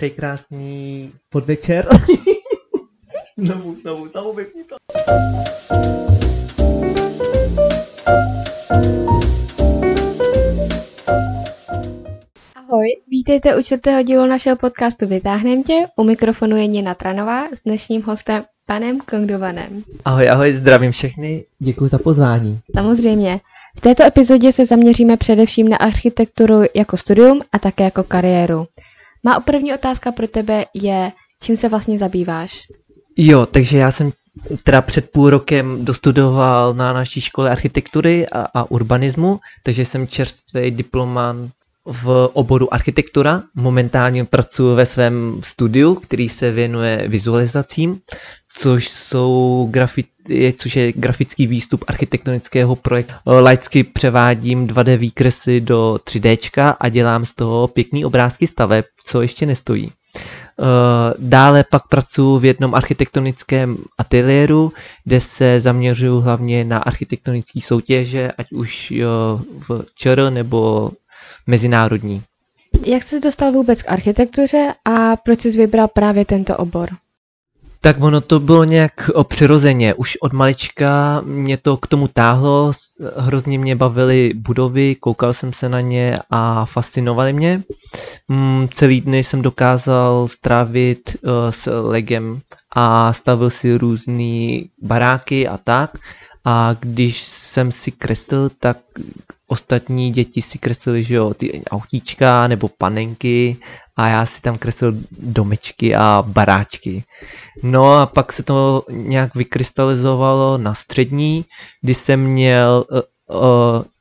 Přeji krásný podvečer. znovu vypni to. Ahoj, vítejte u 4. dílu našeho podcastu Vytáhnem tě. U mikrofonu je Nina Tranová s dnešním hostem panem Kongdovanem. Ahoj, zdravím všechny, děkuji za pozvání. Samozřejmě. V této epizodě se zaměříme především na architekturu jako studium a také jako kariéru. Má první otázka pro tebe je, čím se vlastně zabýváš? Jo, takže já jsem teda před půl rokem dostudoval na naší škole architektury a urbanismu, takže jsem čerstvý diplomant v oboru architektura. Momentálně pracuji ve svém studiu, který se věnuje vizualizacím, což je grafický výstup architektonického projektu. Laicky převádím 2D výkresy do 3Dčka a dělám z toho pěkný obrázky staveb, co ještě nestojí. Dále pak pracuji v jednom architektonickém ateliéru, kde se zaměřuju hlavně na architektonické soutěže, ať už v ČR nebo mezinárodní. Jak jsi dostal vůbec k architektuře a proč jsi vybral právě tento obor? Tak ono to bylo nějak přirozeně. Už od malička mě to k tomu táhlo, hrozně mě bavily budovy, koukal jsem se na ně a fascinovaly mě. Celý dny jsem dokázal strávit s legem a stavil si různé baráky a tak. A když jsem si kreslil, tak ostatní děti si kreslili, že jo, ty autíčka nebo panenky a já si tam kreslil domečky a baráčky. No a pak se to nějak vykrystalizovalo na střední, kdy jsem měl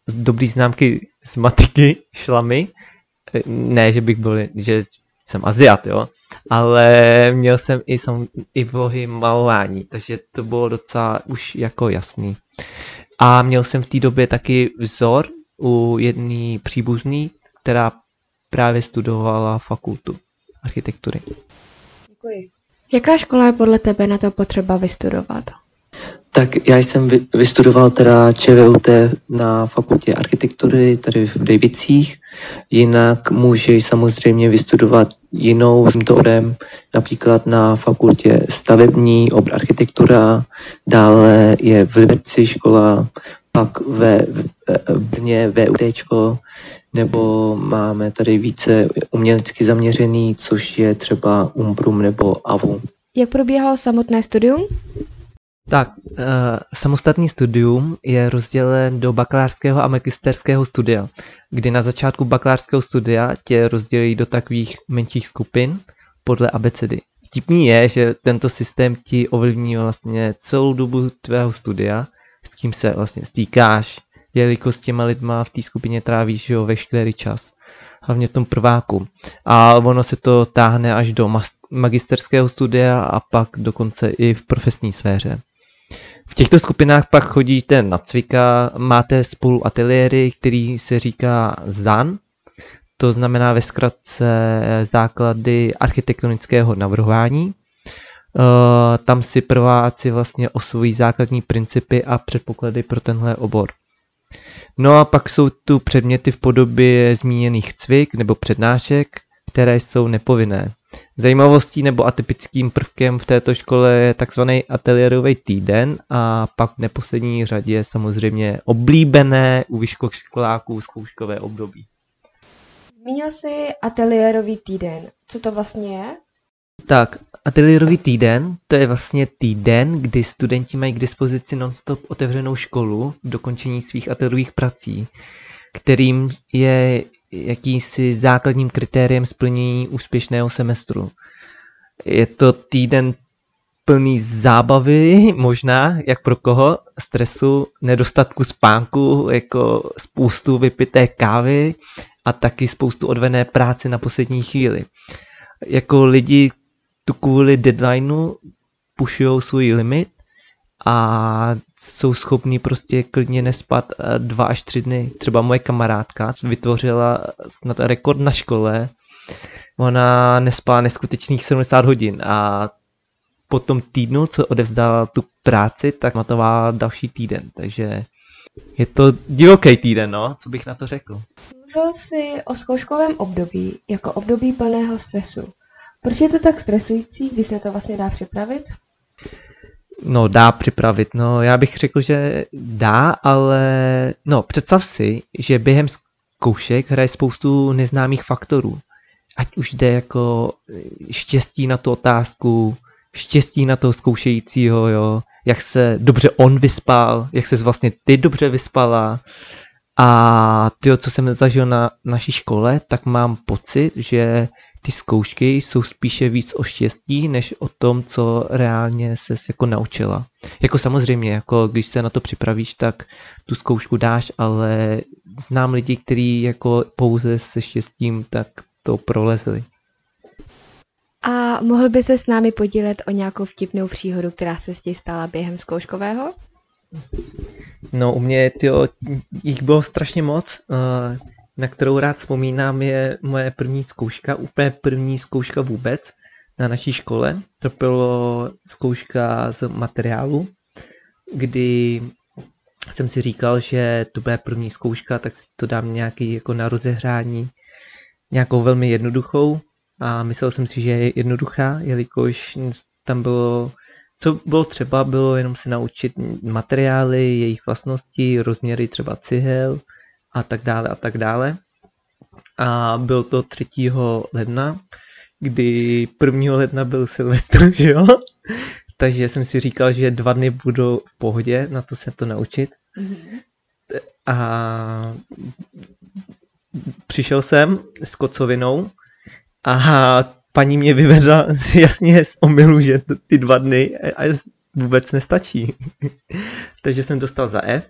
dobrý známky z matiky, šlamy. Ne, že bych byl, že jsem Aziat, jo, ale měl jsem i vlohy malování, takže to bylo docela už jako jasný. A měl jsem v té době taky vzor u jedné příbuzné, která právě studovala fakultu architektury. Děkuji. Jaká škola je podle tebe na to potřeba vystudovat? Tak já jsem vystudoval teda ČVUT na fakultě architektury tady v Dejvicích. Jinak můžeš samozřejmě vystudovat jinou s tímto oborem, například na fakultě stavební, obor architektura, dále je v Liberci škola, pak v Brně VUTčko, nebo máme tady více umělecky zaměřený, což je třeba UMPRUM nebo AVU. Jak probíhalo samotné studium? Tak, samostatný studium je rozdělen do bakalářského a magisterského studia, kdy na začátku bakalářského studia tě rozdělí do takových menších skupin podle abecedy. Vtipný je, že tento systém ti ovlivní vlastně celou dobu tvého studia, s kým se vlastně stýkáš, jelikož s těma lidma v té skupině trávíš veškerý čas, hlavně v tom prváku. A ono se to táhne až do magisterského studia a pak dokonce i v profesní sféře. V těchto skupinách pak chodíte na cvika, máte spolu ateliéry, který se říká ZAN, to znamená ve zkratce základy architektonického navrhování. Tam si prváci vlastně osvojí základní principy a předpoklady pro tenhle obor. No a pak jsou tu předměty v podobě zmíněných cvik nebo přednášek, které jsou nepovinné. Zajímavostí nebo atypickým prvkem v této škole je tzv. Ateliérový týden a pak v neposlední řadě je samozřejmě oblíbené u vysokoškoláků zkouškové období. Zmínil jsi ateliérový týden. Co to vlastně je? Tak, ateliérový týden, to je vlastně týden, kdy studenti mají k dispozici non-stop otevřenou školu k dokončení svých ateliérových prací, kterým je jakýsi základním kritériem splnění úspěšného semestru. Je to týden plný zábavy, možná, jak pro koho, stresu, nedostatku spánku, jako spoustu vypité kávy a taky spoustu odvené práce na poslední chvíli. Jako lidi tu kvůli deadlineu pušujou svůj limit a jsou schopní prostě klidně nespat 2 až 3 dny. Třeba moje kamarádka vytvořila snad rekord na škole. Ona nespala neskutečných 70 hodin a po tom týdnu, co odevzdala tu práci, tak matovala další týden. Takže je to divoký týden, no, co bych na to řekl. Mluvil jsi o zkouškovém období jako období plného stresu. Proč je to tak stresující, když se to vlastně dá připravit? No, dá připravit. No, já bych řekl, že dá, ale no, představ si, že během zkoušek hraje spoustu neznámých faktorů. Ať už jde jako štěstí na tu otázku, štěstí na toho zkoušejícího, jo, jak se dobře on vyspal, jak se vlastně ty dobře vyspala. A tyjo, co jsem zažil na naší škole, tak mám pocit, že ty zkoušky jsou spíše víc o štěstí, než o tom, co reálně ses jako naučila. Jako samozřejmě, jako když se na to připravíš, tak tu zkoušku dáš, ale znám lidi, kteří jako pouze se štěstím tak to prolezli. A mohl by se s námi podílet o nějakou vtipnou příhodu, která se s tím stala během zkouškového? No, u mě jich bylo strašně moc. Na kterou rád vzpomínám, je moje první zkouška, úplně první zkouška vůbec na naší škole. To bylo zkouška z materiálu, kdy jsem si říkal, že to bude první zkouška, tak si to dám nějaký jako na rozehrání, nějakou velmi jednoduchou. A myslel jsem si, že je jednoduchá, jelikož tam bylo, co bylo třeba, bylo jenom se naučit materiály, jejich vlastnosti, rozměry třeba cihel a tak dále a tak dále. A bylo to 3. ledna, kdy 1. ledna byl Silvestr, že jo? Takže jsem si říkal, že 2 dny budou v pohodě, na to se to naučit. A přišel jsem s kocovinou a paní mě vyvedla jasně z omylu, že ty 2 dny vůbec nestačí. Takže jsem dostal za F.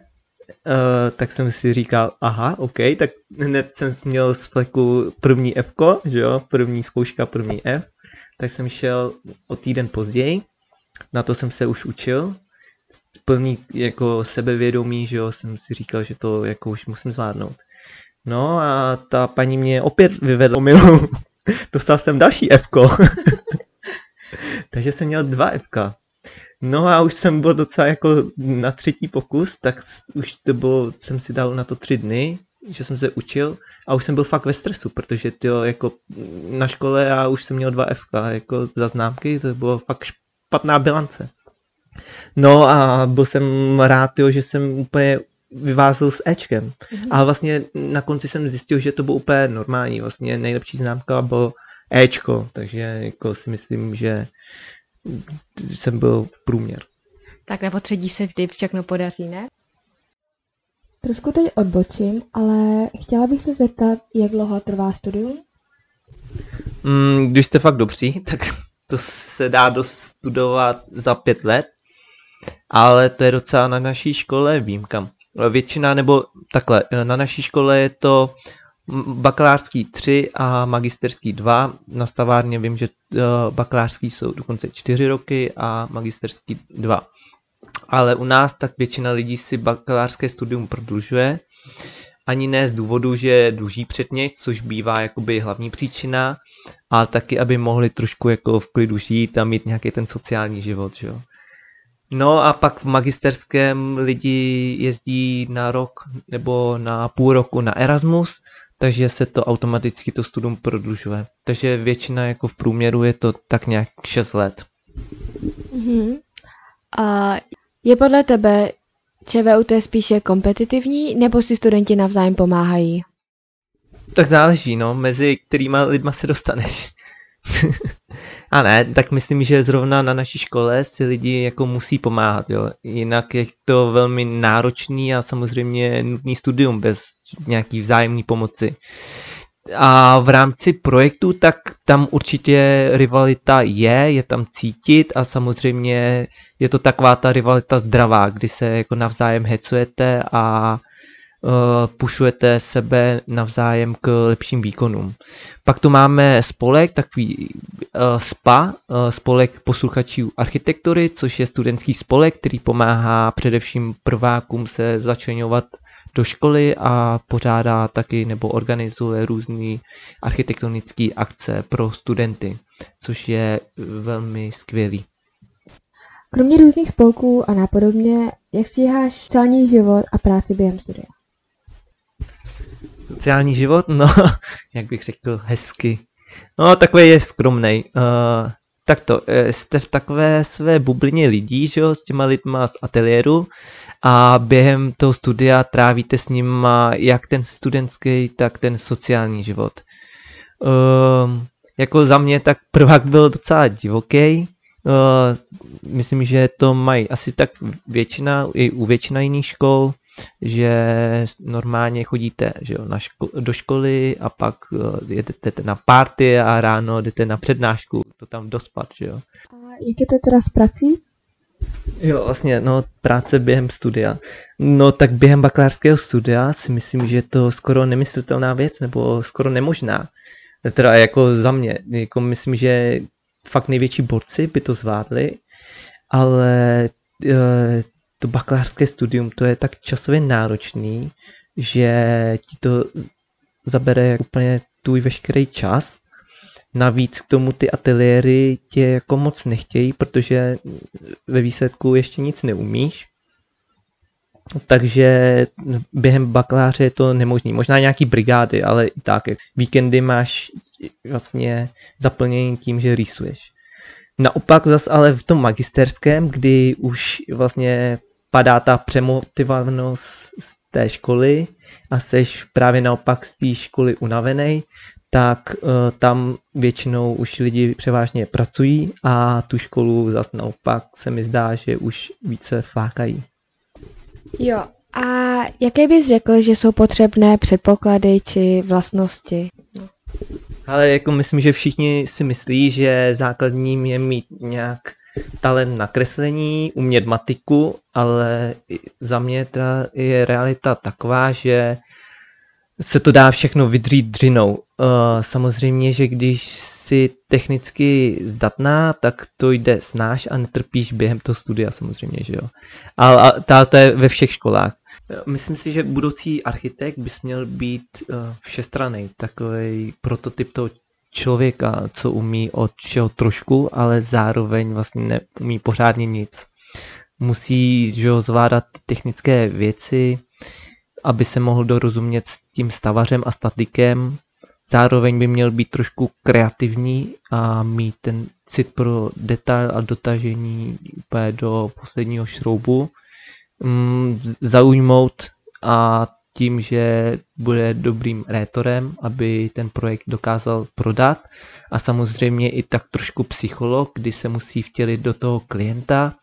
Tak jsem si říkal, aha, ok, tak hned jsem měl z fleku první Fko, že jo, první zkouška, první F, tak jsem šel o týden později, na to jsem se už učil, plný jako sebevědomí, že jo, jsem si říkal, že to jako už musím zvládnout. No a ta paní mě opět vyvedla omylu, dostal jsem další Fko, takže jsem měl 2 Fka. No a už jsem byl docela jako na 3. pokus, tak už to bylo, jsem si dal na to 3 dny, že jsem se učil a už jsem byl fakt ve stresu, protože tyjo, jako na škole já už jsem měl 2 Fka, jako za známky, to bylo fakt špatná bilance. No a byl jsem rád, tyjo, že jsem úplně vyvázl s Ečkem, A vlastně na konci jsem zjistil, že to bylo úplně normální, vlastně nejlepší známka bylo Ečko, takže jako si myslím, že jsem byl v průměr. Tak na potředí se vždy všechno podaří, ne? Trošku teď odbočím, ale chtěla bych se zeptat, jak dlouho trvá studium? Když jste fakt dobří, tak to se dá dostudovat za 5 let, ale to je docela na naší škole výjimka. Většina, nebo takhle, na naší škole je to bakalářský 3 a magisterský 2. Na stavárně vím, že bakalářský jsou dokonce 4 roky a magisterský 2. Ale u nás tak většina lidí si bakalářské studium prodlužuje. Ani ne z důvodu, že dluží předmět, což bývá jakoby hlavní příčina, ale taky, aby mohli trošku jako v klidu žít a mít nějaký ten sociální život, že jo. No a pak v magisterském lidi jezdí na rok nebo na půl roku na Erasmus, takže se to automaticky to studium prodlužuje. Takže většina jako v průměru je to tak nějak 6 let. A je podle tebe ČVUT spíše kompetitivní, nebo si studenti navzájem pomáhají? Tak záleží, no, mezi kterýma lidma se dostaneš. A ne, tak myslím, že zrovna na naší škole si lidi jako musí pomáhat, jo. Jinak je to velmi náročný a samozřejmě nutný studium bez nějaký vzájemné pomoci. A v rámci projektu, tak tam určitě rivalita je tam cítit a samozřejmě je to taková ta rivalita zdravá, kdy se jako navzájem hecujete a pušujete sebe navzájem k lepším výkonům. Pak tu máme spolek, takový SPA, spolek posluchačů architektury, což je studentský spolek, který pomáhá především prvákům se začlenovat do školy a pořádá taky nebo organizuje různé architektonické akce pro studenty, což je velmi skvělý. Kromě různých spolků a nápodobně, jak stíháš sociální život a práci během studia? Sociální život? No, jak bych řekl, hezky. No, takový je skromnej. Takto, jste v takové své bublině lidí, že jo, s těma lidma z ateliéru a během toho studia trávíte s nima jak ten studentský, tak ten sociální život. Jako za mě, tak prvák byl docela divoký. Myslím, že to mají asi tak většina, i u většina jiných škol, že normálně chodíte, že jo, do školy a pak jedete na party a ráno jdete na přednášku, to tam dospat, že jo. A jak je to teda s prací? Jo, vlastně, no, práce během studia. No, tak během bakalářského studia si myslím, že je to skoro nemyslitelná věc, nebo skoro nemožná. Teda jako za mě, jako myslím, že fakt největší borci by to zvládli, ale to bakalářské studium, to je tak časově náročný, že ti to zabere úplně tvůj veškerý čas. Navíc k tomu ty ateliéry tě jako moc nechtějí, protože ve výsledku ještě nic neumíš. Takže během bakaláře je to nemožné. Možná nějaký brigády, ale i tak. Víkendy máš vlastně zaplněný tím, že rýsuješ. Naopak zas ale v tom magisterském, kdy už vlastně padá ta přemotivovanost z té školy a seš právě naopak z té školy unavenej, tak tam většinou už lidi převážně pracují a tu školu zas naopak se mi zdá, že už více flákají. Jo, a jaké bys řekl, že jsou potřebné předpoklady či vlastnosti? Ale jako myslím, že všichni si myslí, že základním je mít nějak talent na kreslení, umět matiku, ale za mě ta je realita taková, že se to dá všechno vydřít dřinou. Samozřejmě, že když jsi technicky zdatná, tak to jde snáš a netrpíš během toho studia samozřejmě, že jo. A to je ve všech školách. Myslím si, že budoucí architekt bys měl být všestranný, takový prototyp toho člověka, co umí od všeho trošku, ale zároveň vlastně neumí pořádně nic. Musí, že jo, zvládat technické věci, aby se mohl dorozumět s tím stavařem a statikem. Zároveň by měl být trošku kreativní a mít ten cit pro detail a dotažení úplně do posledního šroubu. Zaujmout a tím, že bude dobrým rétorem, aby ten projekt dokázal prodat. A samozřejmě i tak trošku psycholog, kdy se musí vtělit do toho klienta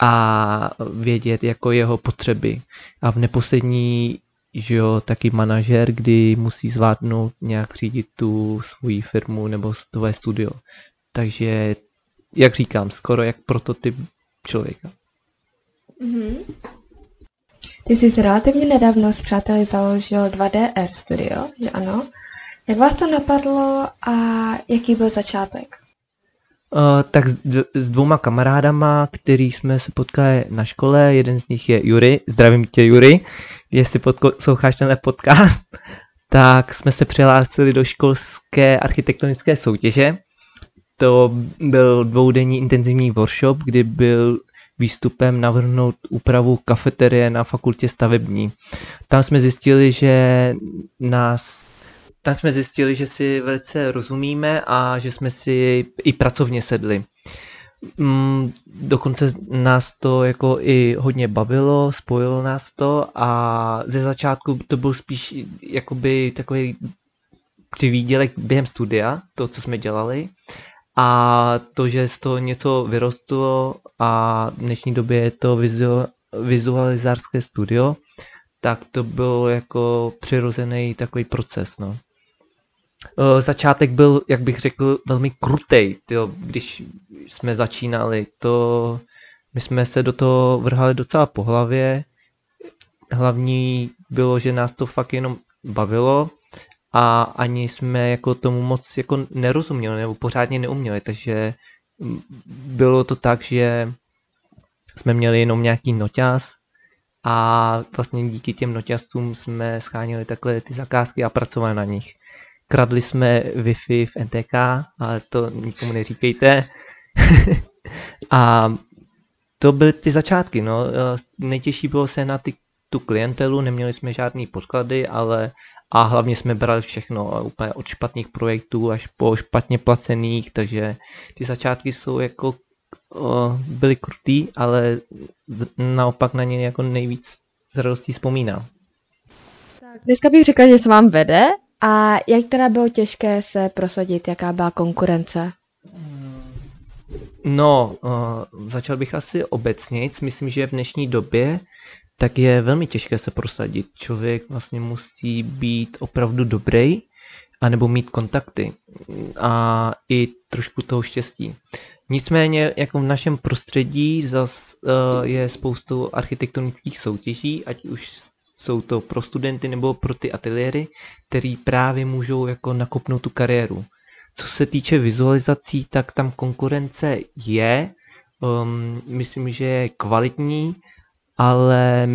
a vědět jako jeho potřeby. A v neposlední, že jo, taky manažer, kdy musí zvládnout nějak řídit tu svoji firmu nebo svoje studio. Takže, jak říkám, skoro jak prototyp člověka. Mm-hmm. Ty jsi relativně nedávno s přáteli založil 2DR studio, že ano? Jak vás to napadlo a jaký byl začátek? Tak s dvouma kamarádama, který jsme se potkali na škole, jeden z nich je Juri, zdravím tě Juri, jestli posloucháš tenhle podcast, tak jsme se přihlásili do školské architektonické soutěže. To byl dvoudenní intenzivní workshop, kdy byl výstupem navrhnout úpravu kafeterie na fakultě stavební. Tam jsme zjistili, že si velice rozumíme a že jsme si i pracovně sedli. Dokonce nás to jako i hodně bavilo, spojilo nás to a ze začátku to byl spíš jakoby takový přivídělek během studia, to, co jsme dělali. A to, že z toho něco vyrostlo a v dnešní době je to vizualizářské studio, tak to byl jako přirozený takový proces, no. Začátek byl, jak bych řekl, velmi krutej, tyjo, když jsme začínali. My jsme se do toho vrhali docela po hlavě. Hlavní bylo, že nás to fakt jenom bavilo. A ani jsme jako tomu moc jako nerozuměli nebo pořádně neuměli, takže bylo to tak, že jsme měli jenom nějaký noťaz a vlastně díky těm noťazcům jsme scháněli takhle ty zakázky a pracovali na nich. Kradli jsme Wi-Fi v NTK, ale to nikomu neříkejte. A to byly ty začátky, no. Nejtěžší bylo se na tu klientelu, neměli jsme žádný podklady, ale a hlavně jsme brali všechno, úplně od špatných projektů až po špatně placených, takže ty začátky jsou jako byly krutý, ale naopak na ně jako nejvíc s radostí vzpomínám. Tak, dneska bych řekla, že se vám vede. A jak teda bylo těžké se prosadit, jaká byla konkurence? No, začal bych asi obecnějc. Myslím, že v dnešní době tak je velmi těžké se prosadit. Člověk vlastně musí být opravdu dobrý, anebo mít kontakty a i trošku toho štěstí. Nicméně, jako v našem prostředí zas je spoustu architektonických soutěží, ať už jsou to pro studenty nebo pro ty ateliéry, který právě můžou jako nakopnout tu kariéru. Co se týče vizualizací, tak tam konkurence je, myslím, že je kvalitní, ale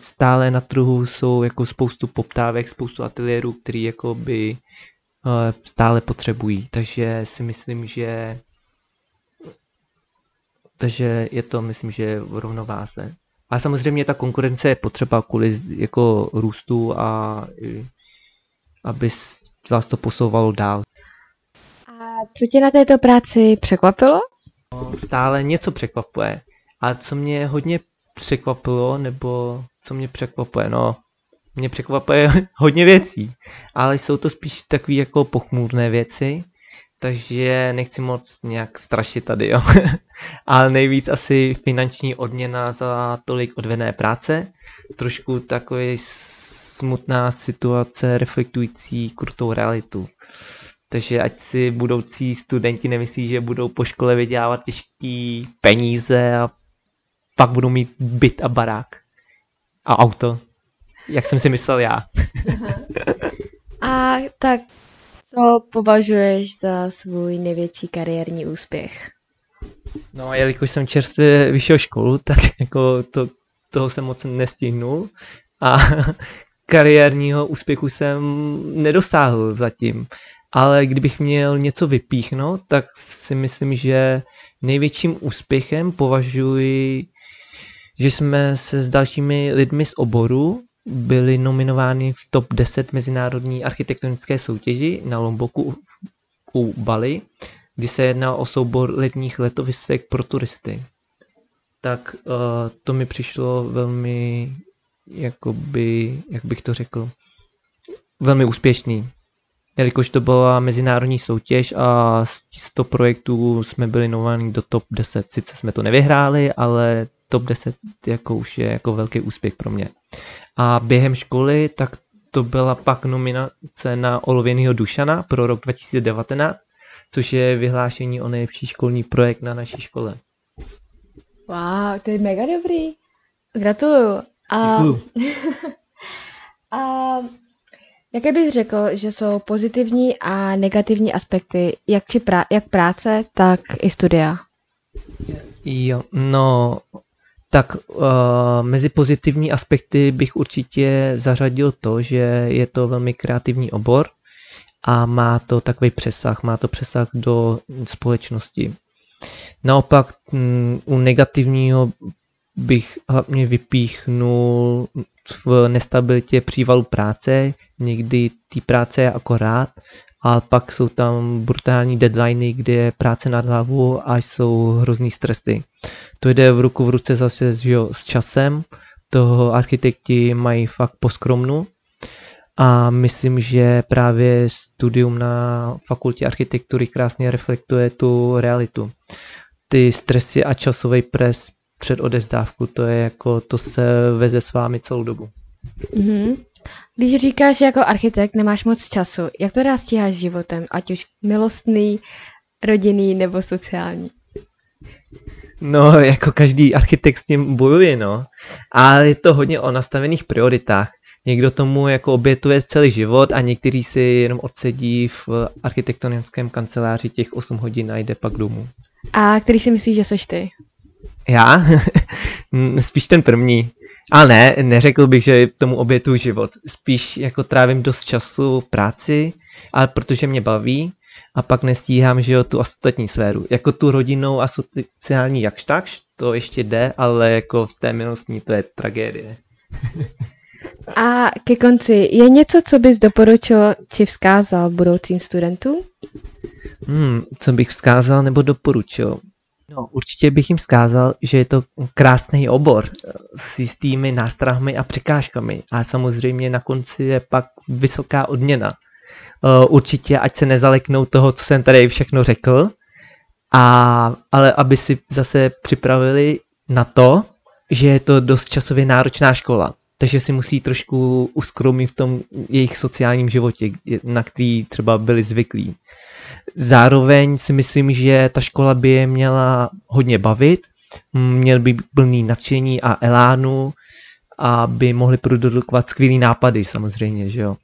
stále na trhu jsou jako spoustu poptávek, spoustu ateliérů, který jako by stále potřebují. Takže si myslím, že je to, myslím, že v rovnováze. A samozřejmě ta konkurence je potřeba kvůli jako růstu a aby vás to posouvalo dál. A co tě na této práci překvapilo? Stále něco překvapuje. A co mě hodně překvapilo, nebo co mě překvapuje? No, mě překvapuje hodně věcí, ale jsou to spíš takové jako pochmurné věci, takže nechci moc nějak strašit tady, jo. Ale nejvíc asi finanční odměna za tolik odvedené práce. Trošku takový smutná situace reflektující krutou realitu. Takže ať si budoucí studenti nemyslí, že budou po škole vydělávat těžké peníze a pak budou mít byt a barák a auto. Jak jsem si myslel já. A tak... Co považuješ za svůj největší kariérní úspěch? No, jelikož jsem čerstvě vyšel školu, tak jako toho jsem moc nestihnul a kariérního úspěchu jsem nedosáhl zatím. Ale kdybych měl něco vypíchnout, tak si myslím, že největším úspěchem považuji, že jsme se s dalšími lidmi z oboru byli nominováni v TOP 10 mezinárodní architektonické soutěži na Lomboku u Bali, kdy se jednalo o soubor letních letovisek pro turisty. Tak to mi přišlo velmi, jakoby, jak bych to řekl, velmi úspěšný. Jelikož to byla mezinárodní soutěž a z 100 projektů jsme byli nominováni do TOP 10. Sice jsme to nevyhráli, ale TOP 10 jako už je jako velký úspěch pro mě. A během školy tak to byla pak nominace na Olověnýho Dušana pro rok 2019, což je vyhlášení o nejlepší školní projekt na naší škole. Wow, to je mega dobrý. Gratuluju. A jaké bys řekl, že jsou pozitivní a negativní aspekty jak práce, tak i studia? Jo, no... Tak mezi pozitivní aspekty bych určitě zařadil to, že je to velmi kreativní obor a má to takový přesah, má to přesah do společnosti. Naopak u negativního bych hlavně vypíchnul v nestabilitě přívalu práce, někdy té práce je akorát, a pak jsou tam brutální deadliny, kde je práce nad hlavu a jsou hrozný stresy. To jde v ruku v ruce zase s časem, toho architekti mají fakt poskromnu a myslím, že právě studium na fakultě architektury krásně reflektuje tu realitu. Ty stresy a časový pres před odevzdávku, to je jako, to se veze s vámi celou dobu. Mm-hmm. Když říkáš, že jako architekt nemáš moc času, jak to dá stíháš s životem, ať už milostný, rodinný nebo sociální? No, jako každý architekt s tím bojuje, no. Ale je to hodně o nastavených prioritách. Někdo tomu jako obětuje celý život a někteří si jenom odsedí v architektonickém kanceláři těch 8 hodin a jde pak domů. A který si myslíš, že seš ty? Já? Spíš ten první. Ale ne, neřekl bych, že tomu obětuju život. Spíš jako trávím dost času v práci, ale protože mě baví a pak nestíhám, že jo, tu ostatní sféru. Jako tu rodinnou a sociální jakž takž, to ještě jde, ale jako v té milostní to je tragédie. A ke konci, je něco, co bys doporučil či vzkázal budoucím studentům? Co bych vzkázal nebo doporučil? No, určitě bych jim vzkázal, že je to krásný obor s jistými nástrahami a překážkami a samozřejmě na konci je pak vysoká odměna. Určitě, ať se nezaleknou toho, co jsem tady všechno řekl, ale aby si zase připravili na to, že je to dost časově náročná škola, takže si musí trošku uskromit v tom jejich sociálním životě, na který třeba byli zvyklí. Zároveň si myslím, že ta škola by je měla hodně bavit, měl by plný nadšení a elánu, aby mohli produkovat skvělý nápady samozřejmě, že jo.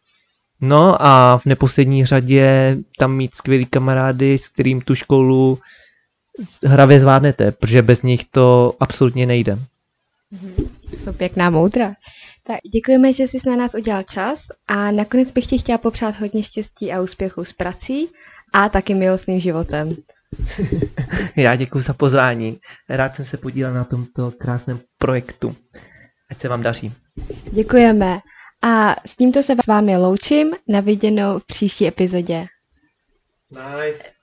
No a v neposlední řadě tam mít skvělý kamarády, s kterým tu školu hravě zvládnete, protože bez nich to absolutně nejde. To jsou pěkná moudra. Tak děkujeme, že jsi na nás udělal čas a nakonec bych ti chtěla popřát hodně štěstí a úspěchů s prací a taky milostným životem. Já děkuji za pozvání. Rád jsem se podílel na tomto krásném projektu. Ať se vám daří. Děkujeme. A s tímto se s vámi loučím. Na viděnou v příští epizodě. Nice.